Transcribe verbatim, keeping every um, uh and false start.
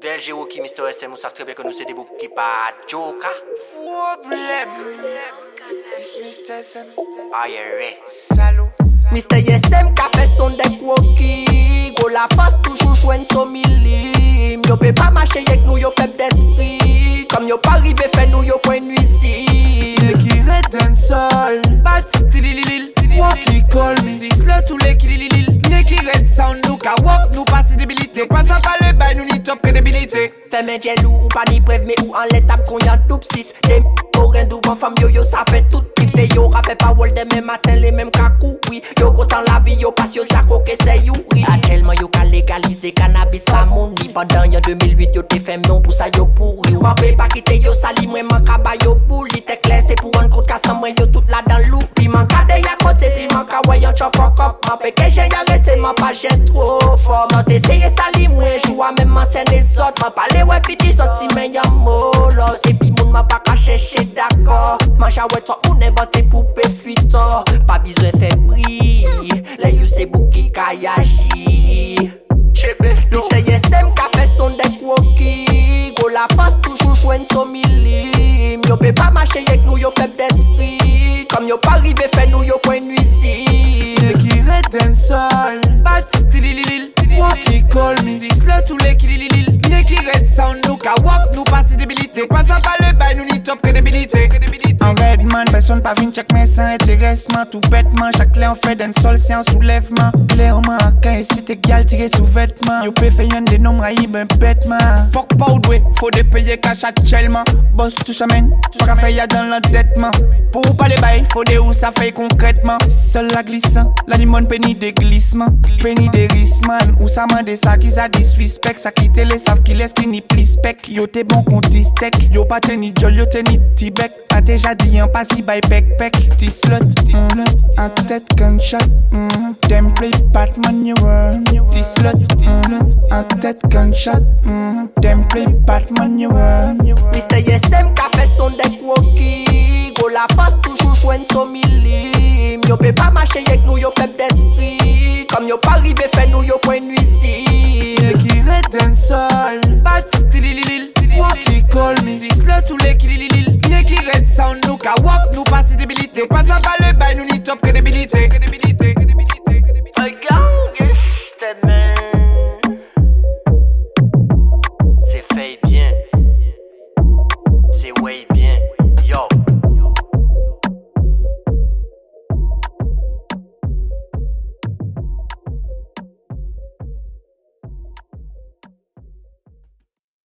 Vlg Rocki, MrSM, vous savez très bien que nous c'est des boucs qui pas joker. Problème. MrSM. Ah yeah. Salaud. MrSM qui fait son deck Rocki. Go la face toujours joigne son milim. Yo peut pas marcher avec nous, yo faible d'esprit. Comme yo pas arrivé fait nous, yo point nuisible. Le qui redonne sol. Bat tililil. Rocki call me. Dis le tous les kililil. Le qui red sound nous ka walk nous passe débilité. Passe pas le bail nous ni top crédibilité. Femme jaloux ou pas ni brève mais ou en l'étape qu'on y a double six. Des morin devant femme yo yo ça fait tout type. C'est yo rappel pas wall des mêmes matins les mêmes kakou oui. Yo content la vie yo passe yo ça coque c'est you oui. A tellement yo ka légaliser cannabis pas mon ni. Pendant y'a deux mille huit yo t'es fait non pour ça yo pourri. M'en paye pas quitter yo sali moi m'en kaba yo bouli. T'es clair c'est pour un compte qu'à sans moi yo tout là dans l'oubli. M'en kade y'a côté puis m'en kawaii y'en chop fuck up. M'en paye que j'ai arrêté m'en pas j'ai trop fort. M'en t'essayé sali moi joue à même m'en scène les autres. M'en parle ouais puis dis autres si mais y'a molo. C'est pis moun m'en pas caché chez d'accord. M'en chawet toi on est bâti poupée fuitor. Pas besoin fait prix. Les you c'est bouki kayashi. MrSM qui fait son deck Rocki. Go la face toujours joigne son milim. Yo peut pas marcher avec nous, yo faible d'esprit. Comme yo pas arrivé fait nous, yo point nuisible. Le qui redonne sol. Bat tililil. Rocki call me. Dis le tous les kililil. Le qui red sound nous ka walk nous passe débilité. Passant par le bail nous ni top crédibilité. En redman, personne pas vient check mes seins intéressement. Tout bêtement, chaque clé on fait d'un sol, c'est un soulèvement. Clairement, quand si t'es gal tiré sous vêtements, yo peut faire un des noms raïb un bêtement. Fuck pas ou doué, faut de payer cash actuellement. Boss touche amène, pas fait y'a dans l'endettement. Pour ou pas les bails, faut de où ça fait concrètement. Seul la glissant, la limone pénis des glissements. Pénis des risman, ou ça m'a des sacs, ils a disrespect. Ça quitte les savent qui laisse qui n'y plis spec. Yo t'es bon qu'on distec, yo pas t'es ni jol, yo t'es ni tibek. T'as déjà dit un passy by backpack. T-slot, T-slot, en tête gunshot. Template Batman you run. T-slot, T-slot, en tête gunshot. Template Batman you run. MrSM qui fait son deck Rocki. Go la face toujours joigne son milim. Yo peut pas marcher avec nous, yo faible d'esprit. Comme yo pas arrivé fait nous, yo point nuisible.